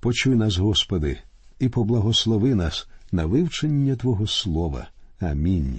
Почуй нас, Господи, і поблагослови нас на вивчення Твого Слова. Амінь.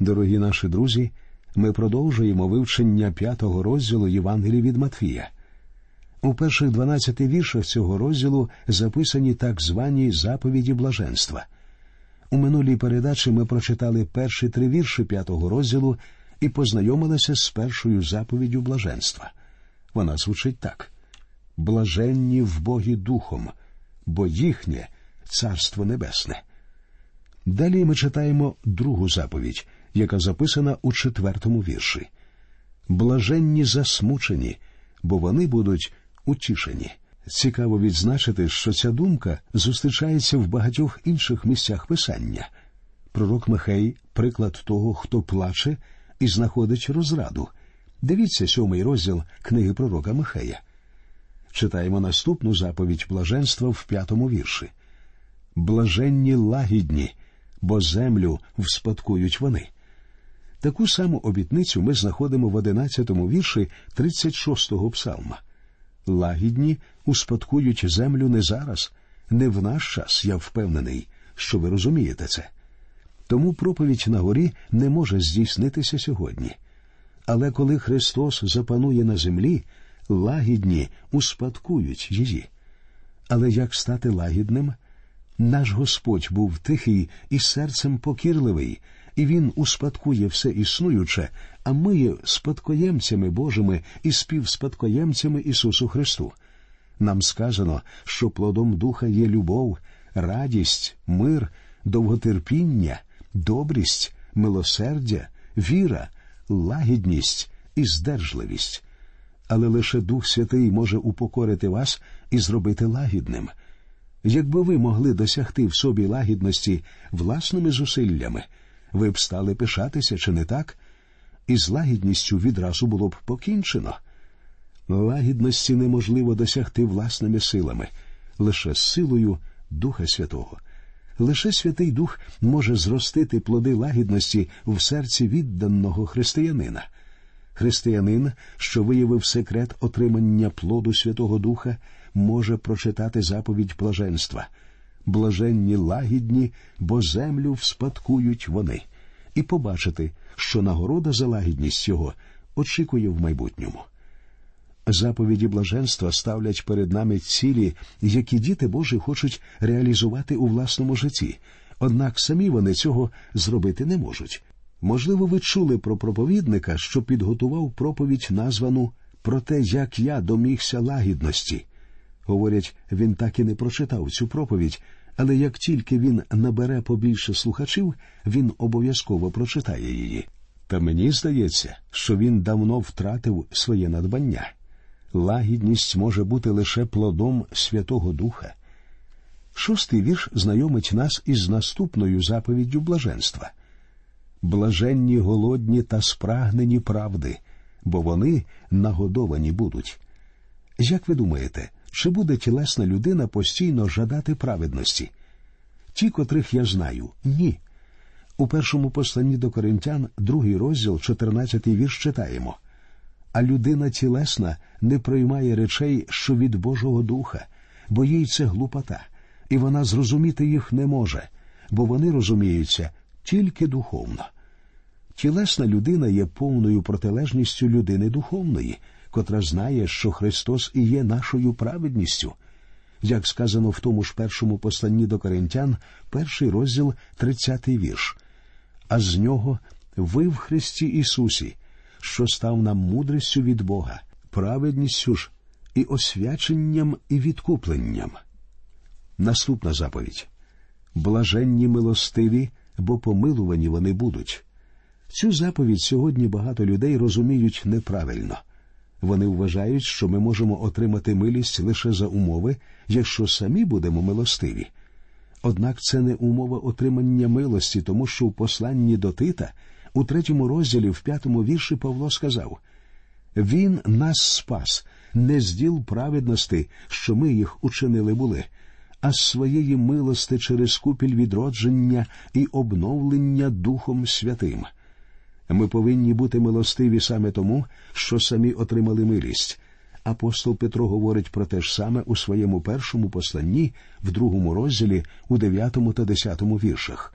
Дорогі наші друзі, ми продовжуємо вивчення 5-го розділу Євангелія від Матвія. У перших 12 віршах цього розділу записані так звані заповіді блаженства. У минулій передачі ми прочитали перші 3 вірші 5-го розділу і познайомилися з першою заповіддю блаженства. Вона звучить так. «Блаженні вбогі духом, бо їхнє Царство Небесне». Далі ми читаємо другу заповідь, яка записана у 4-му вірші. «Блаженні засмучені, бо вони будуть утішені». Цікаво відзначити, що ця думка зустрічається в багатьох інших місцях Писання. Пророк Михей – приклад того, хто плаче і знаходить розраду. Дивіться 7-й розділ книги пророка Михея. Читаємо наступну заповідь блаженства в 5-му вірші. «Блаженні лагідні, бо землю вспадкують вони». Таку саму обітницю ми знаходимо в 11-му вірші 36-го псалма. «Лагідні успадкують землю не зараз, не в наш час, я впевнений, що ви розумієте це». Тому проповідь на горі не може здійснитися сьогодні. Але коли Христос запанує на землі, лагідні успадкують її. Але як стати лагідним? Наш Господь був тихий і серцем покірливий, і Він успадкує все існуюче, а ми є спадкоємцями Божими і співспадкоємцями Ісусу Христу. Нам сказано, що плодом Духа є любов, радість, мир, довготерпіння, добрість, милосердя, віра, лагідність і здержливість. Але лише Дух Святий може упокорити вас і зробити лагідним. Якби ви могли досягти в собі лагідності власними зусиллями, ви б стали пишатися, чи не так? І з лагідністю відразу було б покінчено. Лагідності неможливо досягти власними силами, лише силою Духа Святого. Лише Святий Дух може зростити плоди лагідності в серці відданого християнина. Християнин, що виявив секрет отримання плоду Святого Духа, може прочитати заповідь блаженства. «Блаженні лагідні, бо землю вспадкують вони», і побачити, що нагорода за лагідність його очікує в майбутньому. Заповіді блаженства ставлять перед нами цілі, які діти Божі хочуть реалізувати у власному житті, однак самі вони цього зробити не можуть. Можливо, ви чули про проповідника, що підготував проповідь, названу «Про те, як я домігся лагідності». Говорять, він так і не прочитав цю проповідь, але як тільки він набере побільше слухачів, він обов'язково прочитає її. Та мені здається, що він давно втратив своє надбання. Лагідність може бути лише плодом Святого Духа. 6-й вірш знайомить нас із наступною заповіддю блаженства. «Блаженні голодні та спрагнені правди, бо вони нагодовані будуть». Як ви думаєте, чи буде тілесна людина постійно жадати праведності? Ті, котрих я знаю, ні. У першому посланні до Коринтян, 2-й розділ, 14-й вірш читаємо. «А людина тілесна не приймає речей, що від Божого Духа, бо їй це глупота, і вона зрозуміти їх не може, бо вони розуміються тільки духовно». Тілесна людина є повною протилежністю людини духовної, котра знає, що Христос і є нашою праведністю. Як сказано в тому ж першому посланні до Коринтян, 1-й розділ, 30-й вірш. «А з нього ви в Христі Ісусі, що став нам мудрістю від Бога, праведністю ж і освяченням, і відкупленням». Наступна заповідь. «Блаженні милостиві, бо помилувані вони будуть». Цю заповідь сьогодні багато людей розуміють неправильно. Вони вважають, що ми можемо отримати милість лише за умови, якщо самі будемо милостиві. Однак це не умова отримання милості, тому що у посланні до Тита, у 3-му розділі, в 5-му вірші Павло сказав: «Він нас спас, не з діл праведності, що ми їх учинили були, а з своєї милости через купіль відродження і обновлення Духом Святим». Ми повинні бути милостиві саме тому, що самі отримали милість, апостол Петро говорить про те ж саме у своєму першому посланні, в 2 розділі, у 9 та 10 віршах.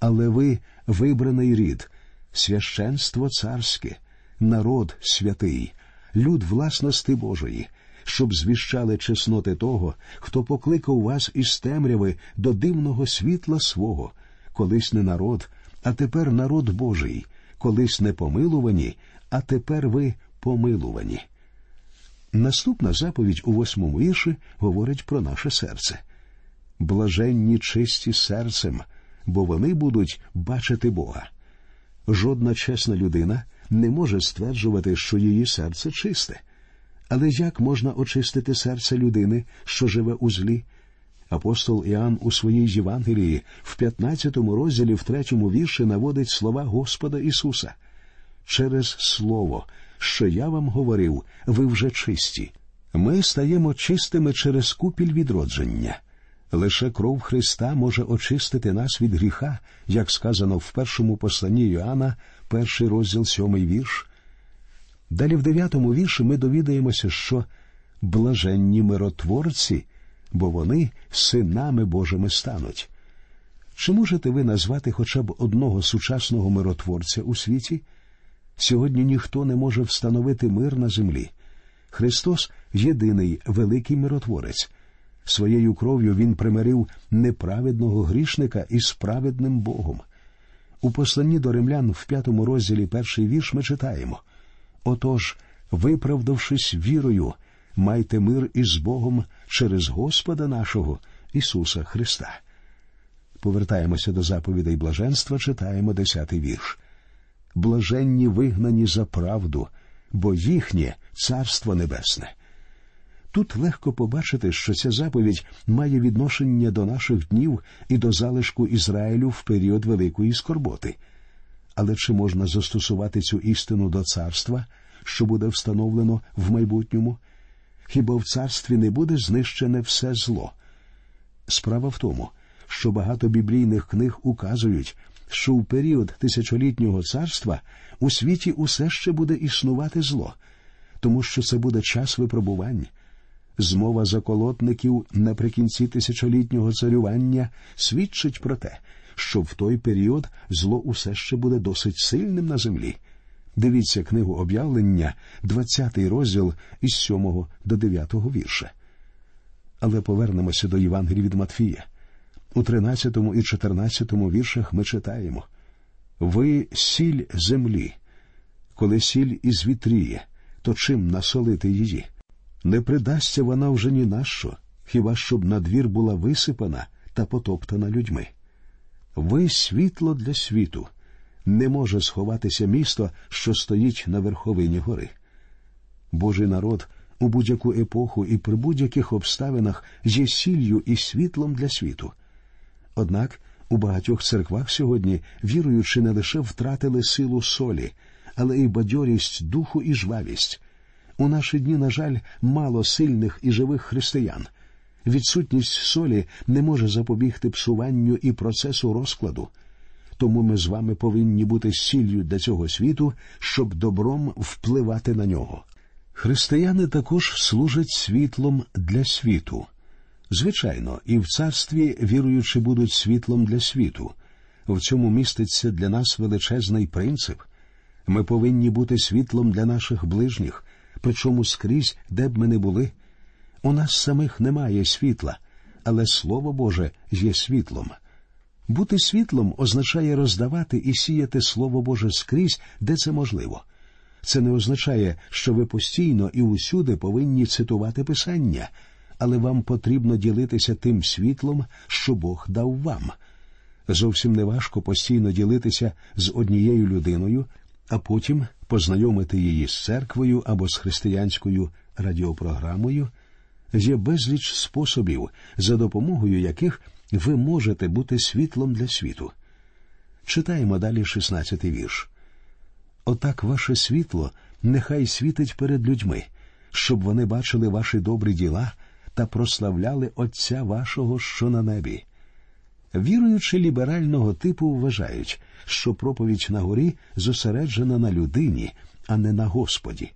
«Але ви – вибраний рід, священство царське, народ святий, люд власності Божої, щоб звіщали чесноти того, хто покликав вас із темряви до дивного світла свого, колись не народ, а тепер народ Божий, колись не помилувані, а тепер ви помилувані». Наступна заповідь у 8 вірші говорить про наше серце. «Блаженні чисті серцем, бо вони будуть бачити Бога». Жодна чесна людина не може стверджувати, що її серце чисте. Але як можна очистити серце людини, що живе у злі? Апостол Іоанн у своїй Євангелії в 15 розділі в 3 вірші наводить слова Господа Ісуса. «Через Слово, що я вам говорив, ви вже чисті». Ми стаємо чистими через купіль відродження. Лише кров Христа може очистити нас від гріха, як сказано в першому посланні Іоанна, 1 розділ 7 вірш. Далі в 9 вірші ми довідаємося, що «блаженні миротворці, бо вони синами Божими стануть». Чи можете ви назвати хоча б одного сучасного миротворця у світі? Сьогодні ніхто не може встановити мир на землі. Христос – єдиний великий миротворець. Своєю кров'ю Він примирив неправедного грішника із праведним Богом. У посланні до Римлян в 5 розділі 1 вірш ми читаємо: «Отож, виправдавшись вірою, майте мир із Богом через Господа нашого Ісуса Христа». Повертаємося до заповідей блаженства, читаємо 10 вірш. «Блаженні вигнані за правду, бо їхнє Царство Небесне». Тут легко побачити, що ця заповідь має відношення до наших днів і до залишку Ізраїлю в період великої скорботи. Але чи можна застосувати цю істину до царства, що буде встановлено в майбутньому? Хіба в царстві не буде знищене все зло? Справа в тому, що багато біблійних книг указують, що в період тисячолітнього царства у світі усе ще буде існувати зло, тому що це буде час випробувань. Змова заколотників наприкінці тисячолітнього царювання свідчить про те, що в той період зло усе ще буде досить сильним на землі. Дивіться книгу «Об'явлення», 20 розділ із 7 до 9 вірша. Але повернемося до Євангелії від Матвія. У 13 і 14 віршах ми читаємо: «Ви – сіль землі. Коли сіль ізвітріє, то чим насолити її? Не придасться вона вже ні на що, хіба щоб надвір була висипана та потоптана людьми. Ви – світло для світу. Не може сховатися місто, що стоїть на верховині гори». Божий народ у будь-яку епоху і при будь-яких обставинах є сіллю і світлом для світу. Однак у багатьох церквах сьогодні віруючі не лише втратили силу солі, але й бадьорість духу і жвавість. У наші дні, на жаль, мало сильних і живих християн. Відсутність солі не може запобігти псуванню і процесу розкладу. Тому ми з вами повинні бути сіллю для цього світу, щоб добром впливати на нього. Християни також служать світлом для світу. Звичайно, і в царстві віруючі будуть світлом для світу. В цьому міститься для нас величезний принцип. Ми повинні бути світлом для наших ближніх, причому скрізь, де б ми не були. У нас самих немає світла, але Слово Боже є світлом. Бути світлом означає роздавати і сіяти Слово Боже скрізь, де це можливо. Це не означає, що ви постійно і усюди повинні цитувати Писання, але вам потрібно ділитися тим світлом, що Бог дав вам. Зовсім неважко постійно ділитися з однією людиною, а потім познайомити її з церквою або з християнською радіопрограмою. Є безліч способів, за допомогою яких ви можете бути світлом для світу. Читаємо далі 16 вірш. «Отак ваше світло нехай світить перед людьми, щоб вони бачили ваші добрі діла та прославляли Отця вашого, що на небі». Віруючи ліберального типу вважають, що проповідь на горі зосереджена на людині, а не на Господі.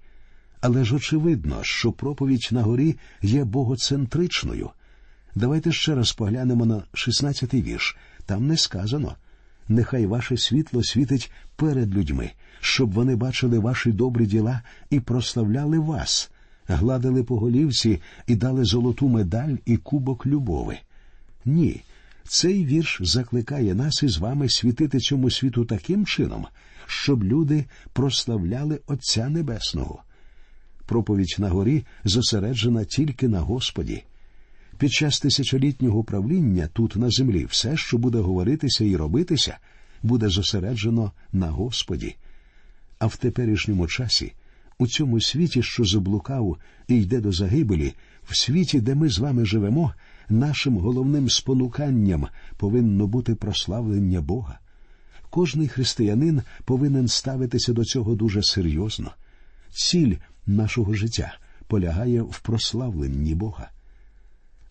Але ж очевидно, що проповідь на горі є богоцентричною. Давайте ще раз поглянемо на 16-й вірш. Там не сказано: «Нехай ваше світло світить перед людьми, щоб вони бачили ваші добрі діла і прославляли вас, гладили по голівці і дали золоту медаль і кубок любови». Ні, цей вірш закликає нас із вами світити цьому світу таким чином, щоб люди прославляли Отця Небесного. Проповідь на горі зосереджена тільки на Господі. Під час тисячолітнього правління тут на землі все, що буде говоритися і робитися, буде зосереджено на Господі. А в теперішньому часі, у цьому світі, що заблукав і йде до загибелі, в світі, де ми з вами живемо, нашим головним спонуканням повинно бути прославлення Бога. Кожний християнин повинен ставитися до цього дуже серйозно. Ціль нашого життя полягає в прославленні Бога.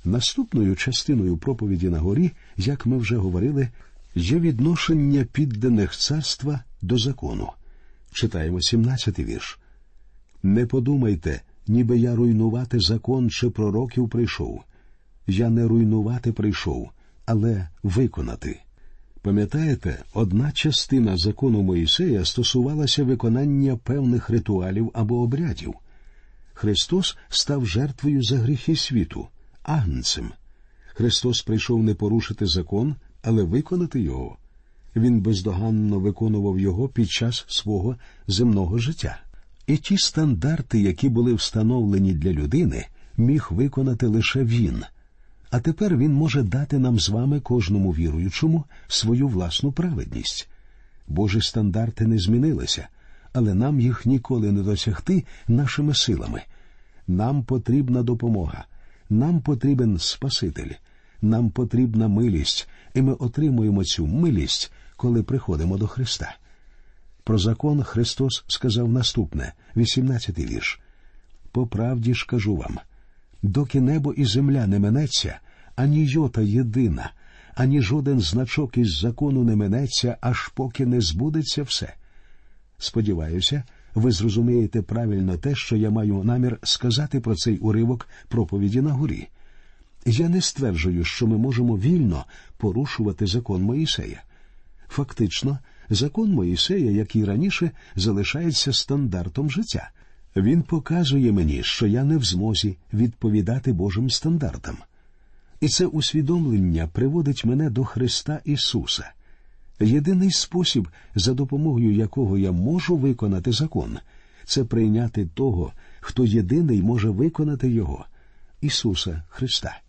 Наступною частиною проповіді на горі, як ми вже говорили, є відношення підданих царства до закону. Читаємо 17-й вірш. «Не подумайте, ніби я руйнувати закон чи пророків прийшов. Я не руйнувати прийшов, але виконати». Пам'ятаєте, одна частина закону Моїсея стосувалася виконання певних ритуалів або обрядів. Христос став жертвою за гріхи світу, агнцем. Христос прийшов не порушити закон, але виконати його. Він бездоганно виконував його під час свого земного життя. І ті стандарти, які були встановлені для людини, міг виконати лише він. А тепер він може дати нам з вами, кожному віруючому, свою власну праведність. Божі стандарти не змінилися, але нам їх ніколи не досягти нашими силами. Нам потрібна допомога, нам потрібен Спаситель, нам потрібна милість, і ми отримуємо цю милість, коли приходимо до Христа. Про закон Христос сказав наступне, 18-й вірш. «По правді ж кажу вам, доки небо і земля не минеться, ані йота єдина, ані жоден значок із закону не минеться, аж поки не збудеться все». Сподіваюся, ви зрозумієте правильно те, що я маю намір сказати про цей уривок проповіді на горі. Я не стверджую, що ми можемо вільно порушувати закон Моїсея. Фактично, закон Моїсея, як і раніше, залишається стандартом життя. Він показує мені, що я не в змозі відповідати Божим стандартам. І це усвідомлення приводить мене до Христа Ісуса. Єдиний спосіб, за допомогою якого я можу виконати закон, це прийняти того, хто єдиний може виконати його – Ісуса Христа.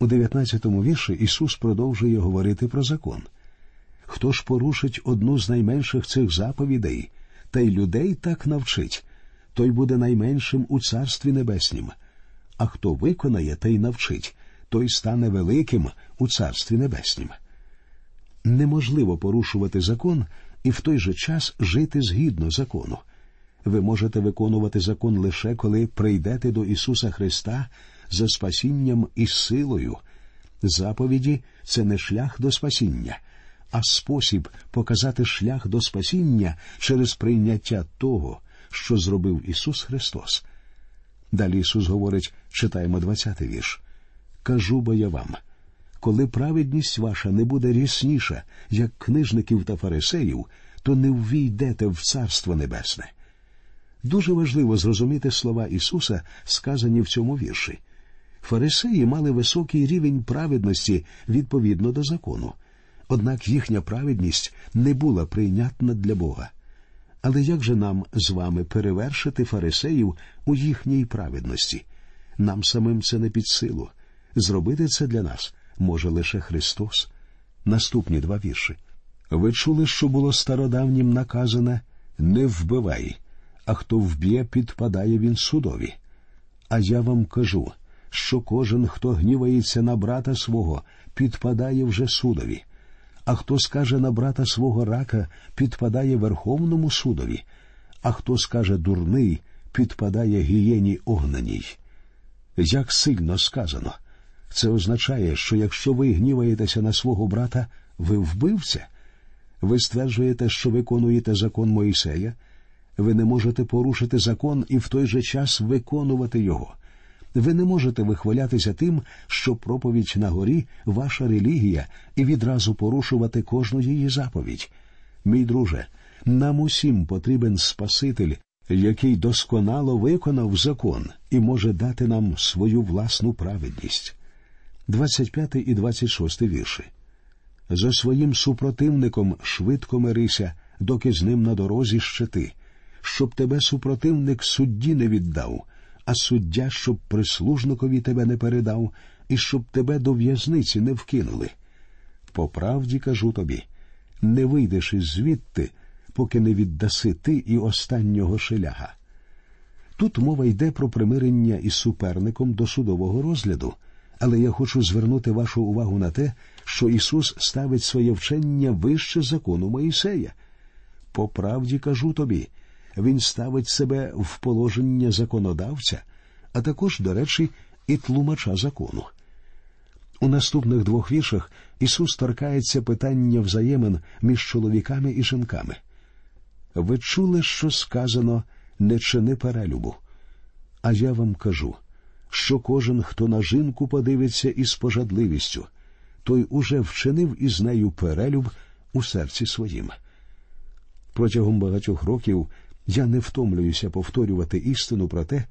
У 19-му вірші Ісус продовжує говорити про закон. «Хто ж порушить одну з найменших цих заповідей, та й людей так навчить, той буде найменшим у Царстві Небеснім. А хто виконає та й навчить, той стане великим у Царстві Небеснім». Неможливо порушувати закон і в той же час жити згідно закону. Ви можете виконувати закон лише, коли прийдете до Ісуса Христа за спасінням і силою. Заповіді – це не шлях до спасіння, а спосіб показати шлях до спасіння через прийняття того, що зробив Ісус Христос. Далі Ісус говорить, читаємо 20-й вірш. «Кажу бо я вам, коли праведність ваша не буде рясніша, як книжників та фарисеїв, то не ввійдете в Царство Небесне». Дуже важливо зрозуміти слова Ісуса, сказані в цьому вірші. Фарисеї мали високий рівень праведності відповідно до закону, однак їхня праведність не була прийнятна для Бога. Але як же нам з вами перевершити фарисеїв у їхній праведності? Нам самим це не під силу. Зробити це для нас може лише Христос. Наступні два вірші. «Ви чули, що було стародавнім наказано: не вбивай, а хто вб'є, підпадає він судові. А я вам кажу, що кожен, хто гнівається на брата свого, підпадає вже судові. А хто скаже на брата свого рака, підпадає Верховному судові, а хто скаже дурний, підпадає гієні огненій». Як сильно сказано! Це означає, що якщо ви гніваєтеся на свого брата, ви вбивця? Ви стверджуєте, що виконуєте закон Моїсея? Ви не можете порушити закон і в той же час виконувати його. Ви не можете вихвалятися тим, що проповідь на горі – ваша релігія, і відразу порушувати кожну її заповідь. Мій друже, нам усім потрібен Спаситель, який досконало виконав закон і може дати нам свою власну праведність. 25 і 26 вірші. «За своїм супротивником швидко мирися, доки з ним на дорозі ще ти, щоб тебе супротивник судді не віддав, а суддя, щоб прислужникові тебе не передав, і щоб тебе до в'язниці не вкинули. По правді кажу тобі, не вийдеш із звідти, поки не віддаси ти і останнього шеляга». Тут мова йде про примирення із суперником до судового розгляду, але я хочу звернути вашу увагу на те, що Ісус ставить своє вчення вище закону Моїсея. «По правді кажу тобі», Він ставить себе в положення законодавця, а також, до речі, і тлумача закону. У наступних двох віршах Ісус торкається питання взаємин між чоловіками і жінками. «Ви чули, що сказано, не чини перелюбу. А я вам кажу, що кожен, хто на жінку подивиться із пожадливістю, той уже вчинив із нею перелюб у серці своїм». Протягом багатьох років я не втомлююся повторювати істину про те,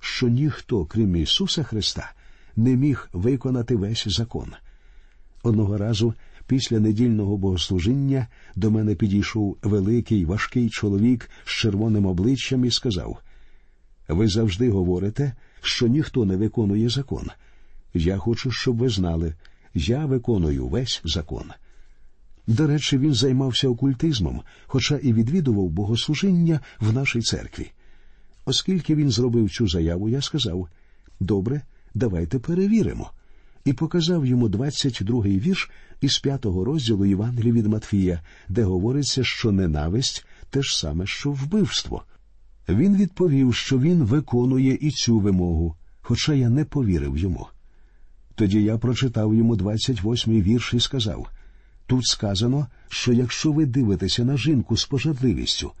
що ніхто, крім Ісуса Христа, не міг виконати весь закон. Одного разу, після недільного богослужіння, до мене підійшов великий, важкий чоловік з червоним обличчям і сказав: «Ви завжди говорите, що ніхто не виконує закон. Я хочу, щоб ви знали, я виконую весь закон». До речі, він займався окультизмом, хоча і відвідував богослужіння в нашій церкві. Оскільки він зробив цю заяву, я сказав: «Добре, давайте перевіримо». І показав йому 22-й вірш із 5-го розділу Євангелії від Матвія, де говориться, що ненависть – те ж саме, що вбивство. Він відповів, що він виконує і цю вимогу, хоча я не повірив йому. Тоді я прочитав йому 28-й вірш і сказав: «Тут сказано, що якщо ви дивитеся на жінку з пожадливістю,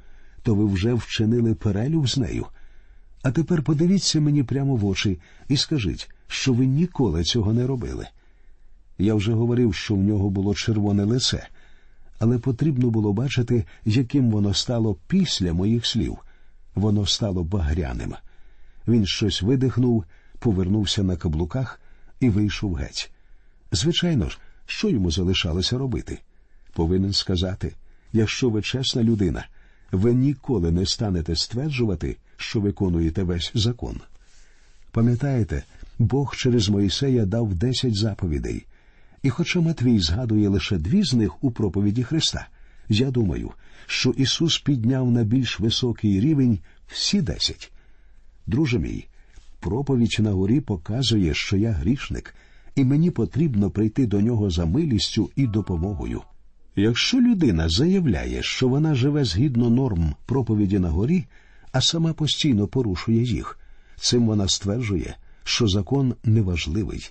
то ви вже вчинили перелюб з нею. А тепер подивіться мені прямо в очі і скажіть, що ви ніколи цього не робили». Я вже говорив, що в нього було червоне лице, але потрібно було бачити, яким воно стало після моїх слів. Воно стало багряним. Він щось видихнув, повернувся на каблуках і вийшов геть. Звичайно ж, що йому залишалося робити? Повинен сказати: «Якщо ви чесна людина, ви ніколи не станете стверджувати, що виконуєте весь закон». Пам'ятаєте, Бог через Моїсея дав 10 заповідей. І хоча Матвій згадує лише 2 з них у проповіді Христа, я думаю, що Ісус підняв на більш високий рівень всі 10. Друже мій, проповідь на горі показує, що я грішник, і мені потрібно прийти до нього за милістю і допомогою. Якщо людина заявляє, що вона живе згідно норм проповіді на горі, а сама постійно порушує їх, цим вона стверджує, що закон неважливий.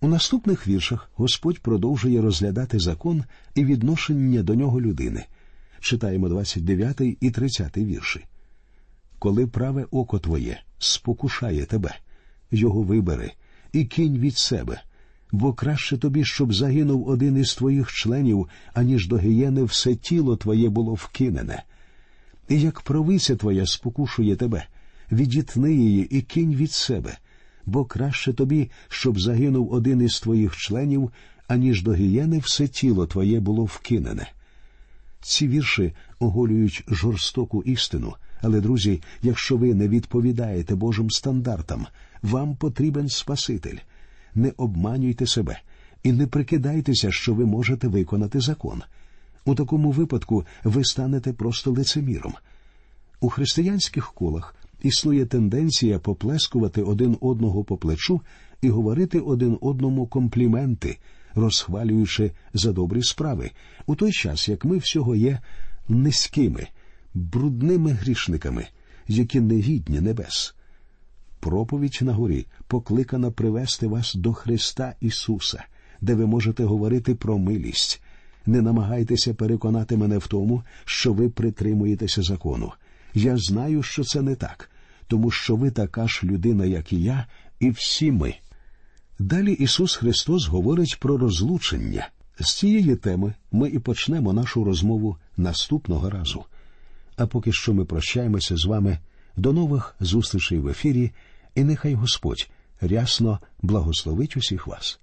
У наступних віршах Господь продовжує розглядати закон і відношення до нього людини. Читаємо 29 і 30 вірші. «Коли праве око твоє спокушає тебе, його вибери і кинь від себе, бо краще тобі, щоб загинув один із твоїх членів, аніж до гієни все тіло твоє було вкинене. І як правиця твоя спокушує тебе, відітни її і кинь від себе, бо краще тобі, щоб загинув один із твоїх членів, аніж до гієни все тіло твоє було вкинене». Ці вірші оголюють жорстоку істину, але, друзі, якщо ви не відповідаєте Божим стандартам, вам потрібен Спаситель. Не обманюйте себе і не прикидайтеся, що ви можете виконати закон. У такому випадку ви станете просто лицеміром. У християнських колах існує тенденція поплескувати один одного по плечу і говорити один одному компліменти, розхвалюючи за добрі справи, у той час, як ми всього є низькими, брудними грішниками, які не гідні небес. Проповідь на горі покликана привести вас до Христа Ісуса, де ви можете говорити про милість. Не намагайтеся переконати мене в тому, що ви притримуєтеся закону. Я знаю, що це не так, тому що ви така ж людина, як і я, і всі ми. Далі Ісус Христос говорить про розлучення. З цієї теми ми і почнемо нашу розмову наступного разу. А поки що ми прощаємося з вами. До нових зустрічей в ефірі, і нехай Господь рясно благословить усіх вас.